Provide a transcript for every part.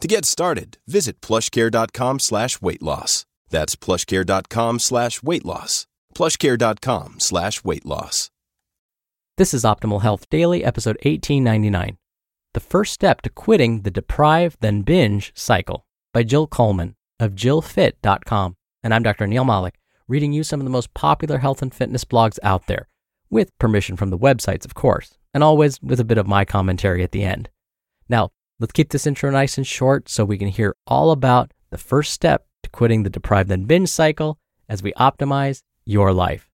To get started, visit plushcare.com/weightloss. That's plushcare.com/weightloss. plushcare.com/weightloss. This is Optimal Health Daily, episode 1899. The First Step to Quitting the Deprive Then Binge Cycle by Jill Coleman of JillFit.com. And I'm Dr. Neil Malik, reading you some of the most popular health and fitness blogs out there, with permission from the websites, of course, and always with a bit of my commentary at the end. Now, let's keep this intro nice and short so we can hear all about the first step to quitting the deprive then binge cycle as we optimize your life.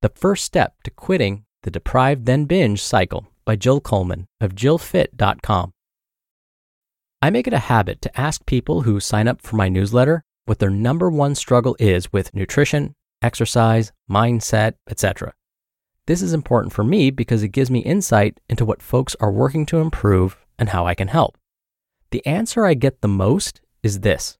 The First Step to Quitting the Deprive Then Binge Cycle by Jill Coleman of JillFit.com. I make it a habit to ask people who sign up for my newsletter what their number one struggle is with nutrition, exercise, mindset, etc. This is important for me because it gives me insight into what folks are working to improve and how I can help. The answer I get the most is this: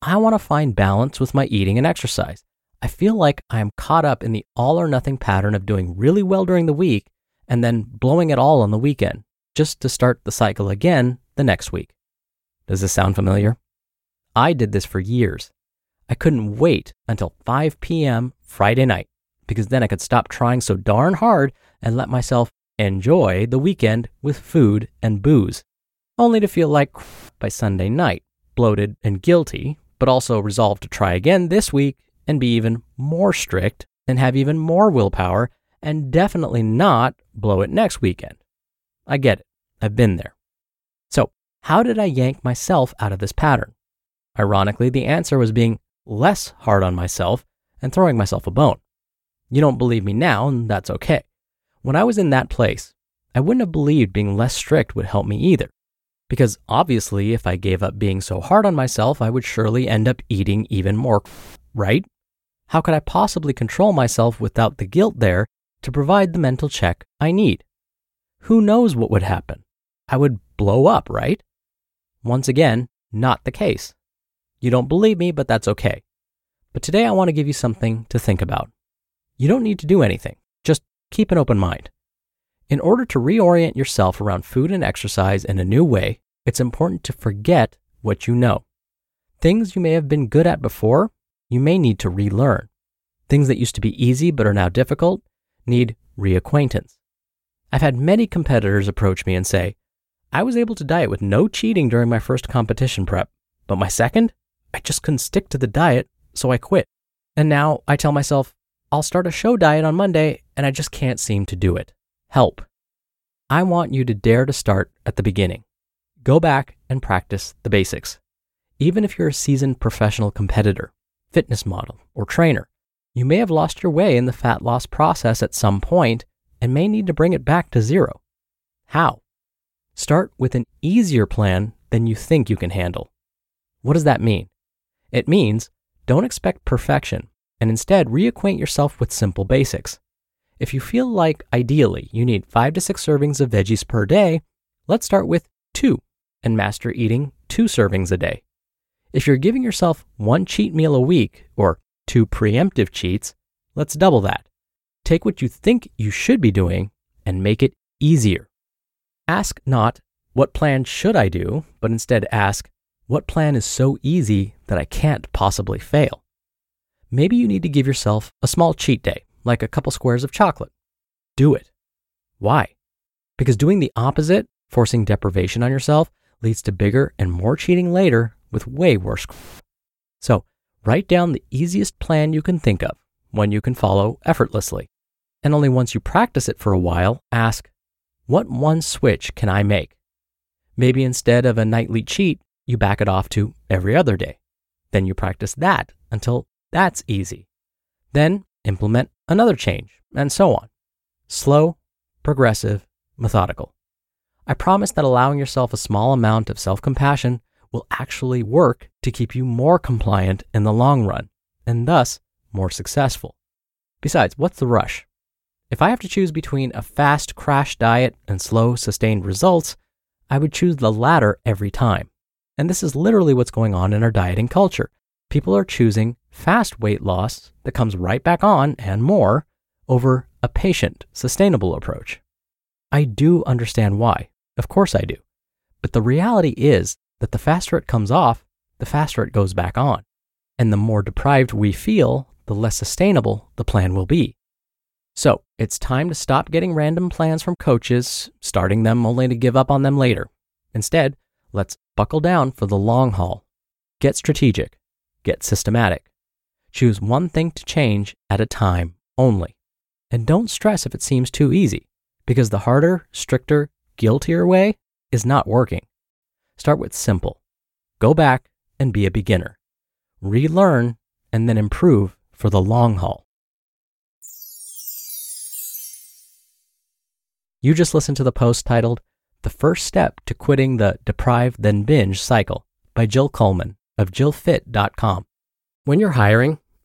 I want to find balance with my eating and exercise. I feel like I am caught up in the all-or-nothing pattern of doing really well during the week and then blowing it all on the weekend, just to start the cycle again the next week. Does this sound familiar? I did this for years. I couldn't wait until 5 p.m. Friday night, because then I could stop trying so darn hard and let myself enjoy the weekend with food and booze, only to feel like by Sunday night, bloated and guilty, but also resolved to try again this week and be even more strict and have even more willpower and definitely not blow it next weekend. I get it. I've been there. So how did I yank myself out of this pattern? Ironically, the answer was being less hard on myself and throwing myself a bone. You don't believe me now, and that's okay. When I was in that place, I wouldn't have believed being less strict would help me either, because obviously if I gave up being so hard on myself, I would surely end up eating even more, right? How could I possibly control myself without the guilt there to provide the mental check I need? Who knows what would happen? I would blow up, right? Once again, not the case. You don't believe me, but that's okay. But today I want to give you something to think about. You don't need to do anything. Just keep an open mind. In order to reorient yourself around food and exercise in a new way, it's important to forget what you know. Things you may have been good at before, you may need to relearn. Things that used to be easy but are now difficult need reacquaintance. I've had many competitors approach me and say, I was able to diet with no cheating during my first competition prep, but my second, I just couldn't stick to the diet, so I quit. And now I tell myself, I'll start a show diet on Monday, and I just can't seem to do it. Help. I want you to dare to start at the beginning. Go back and practice the basics. Even if you're a seasoned professional competitor, fitness model, or trainer, you may have lost your way in the fat loss process at some point and may need to bring it back to zero. How? Start with an easier plan than you think you can handle. What does that mean? It means don't expect perfection, and instead reacquaint yourself with simple basics. If you feel like, ideally, you need 5 to 6 servings of veggies per day, let's start with 2 and master eating 2 servings a day. If you're giving yourself 1 cheat meal a week or 2 preemptive cheats, let's double that. Take what you think you should be doing and make it easier. Ask not, what plan should I do, but instead ask, what plan is so easy that I can't possibly fail? Maybe you need to give yourself a small cheat day, like a couple squares of chocolate. Do it. Why? Because doing the opposite, forcing deprivation on yourself, leads to bigger and more cheating later with way worse. So Write down the easiest plan you can think of, one you can follow effortlessly. And only once you practice it for a while, ask, what one switch can I make? Maybe instead of a nightly cheat, you back it off to every other day. Then you practice that until that's easy. Then implement another change, and so on. Slow, progressive, methodical. I promise that allowing yourself a small amount of self-compassion will actually work to keep you more compliant in the long run, and thus more successful. Besides, what's the rush? If I have to choose between a fast crash diet and slow sustained results, I would choose the latter every time. And this is literally what's going on in our dieting culture. People are choosing fast weight loss that comes right back on and more over a patient, sustainable approach. I do understand why. Of course I do. But the reality is that the faster it comes off, the faster it goes back on. And the more deprived we feel, the less sustainable the plan will be. So it's time to stop getting random plans from coaches, starting them only to give up on them later. Instead, let's buckle down for the long haul. Get strategic. Get systematic. Choose one thing to change at a time only. And don't stress if it seems too easy, because the harder, stricter, guiltier way is not working. Start with simple. Go back and be a beginner. Relearn and then improve for the long haul. You just listened to the post titled, The First Step to Quitting the Deprive Then Binge Cycle by Jill Coleman of JillFit.com. When you're hiring,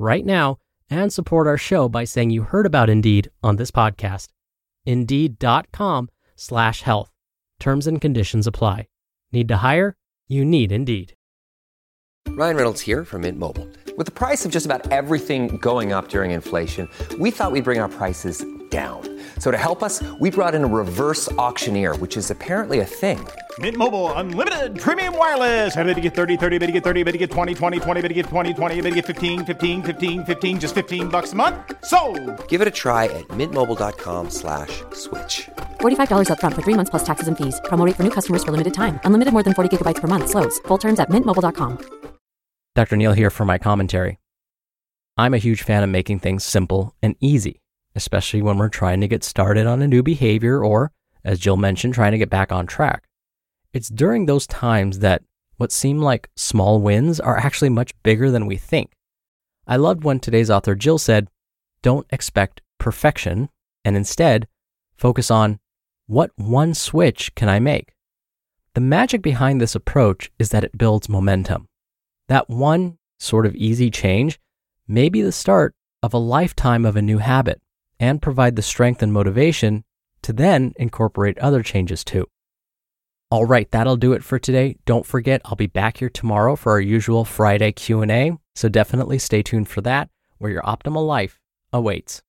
right now and support our show by saying you heard about Indeed on this podcast. Indeed.com/health. Terms and conditions apply. Need to hire? You need Indeed. Ryan Reynolds here from Mint Mobile. With the price of just about everything going up during inflation, we thought we'd bring our prices down. So to help us, we brought in a reverse auctioneer, which is apparently a thing. Mint Mobile Unlimited Premium Wireless. How to get 30, 30, how to get 30, how to get 20, 20, 20, how to get 20, 20, how to get 15, 15, 15, 15, just $15 a month? Sold! Give it a try at mintmobile.com/switch. $45 up front for 3 months plus taxes and fees. Promo rate for new customers for limited time. Unlimited more than 40 gigabytes per month. Slows full terms at mintmobile.com. Dr. Neil here for my commentary. I'm a huge fan of making things simple and easy, especially when we're trying to get started on a new behavior or, as Jill mentioned, trying to get back on track. It's during those times that what seem like small wins are actually much bigger than we think. I loved when today's author Jill said, don't expect perfection, and instead focus on what one switch can I make? The magic behind this approach is that it builds momentum. That one sort of easy change may be the start of a lifetime of a new habit and provide the strength and motivation to then incorporate other changes too. All right, that'll do it for today. Don't forget, I'll be back here tomorrow for our usual Friday Q&A, so definitely stay tuned for that, where your optimal life awaits.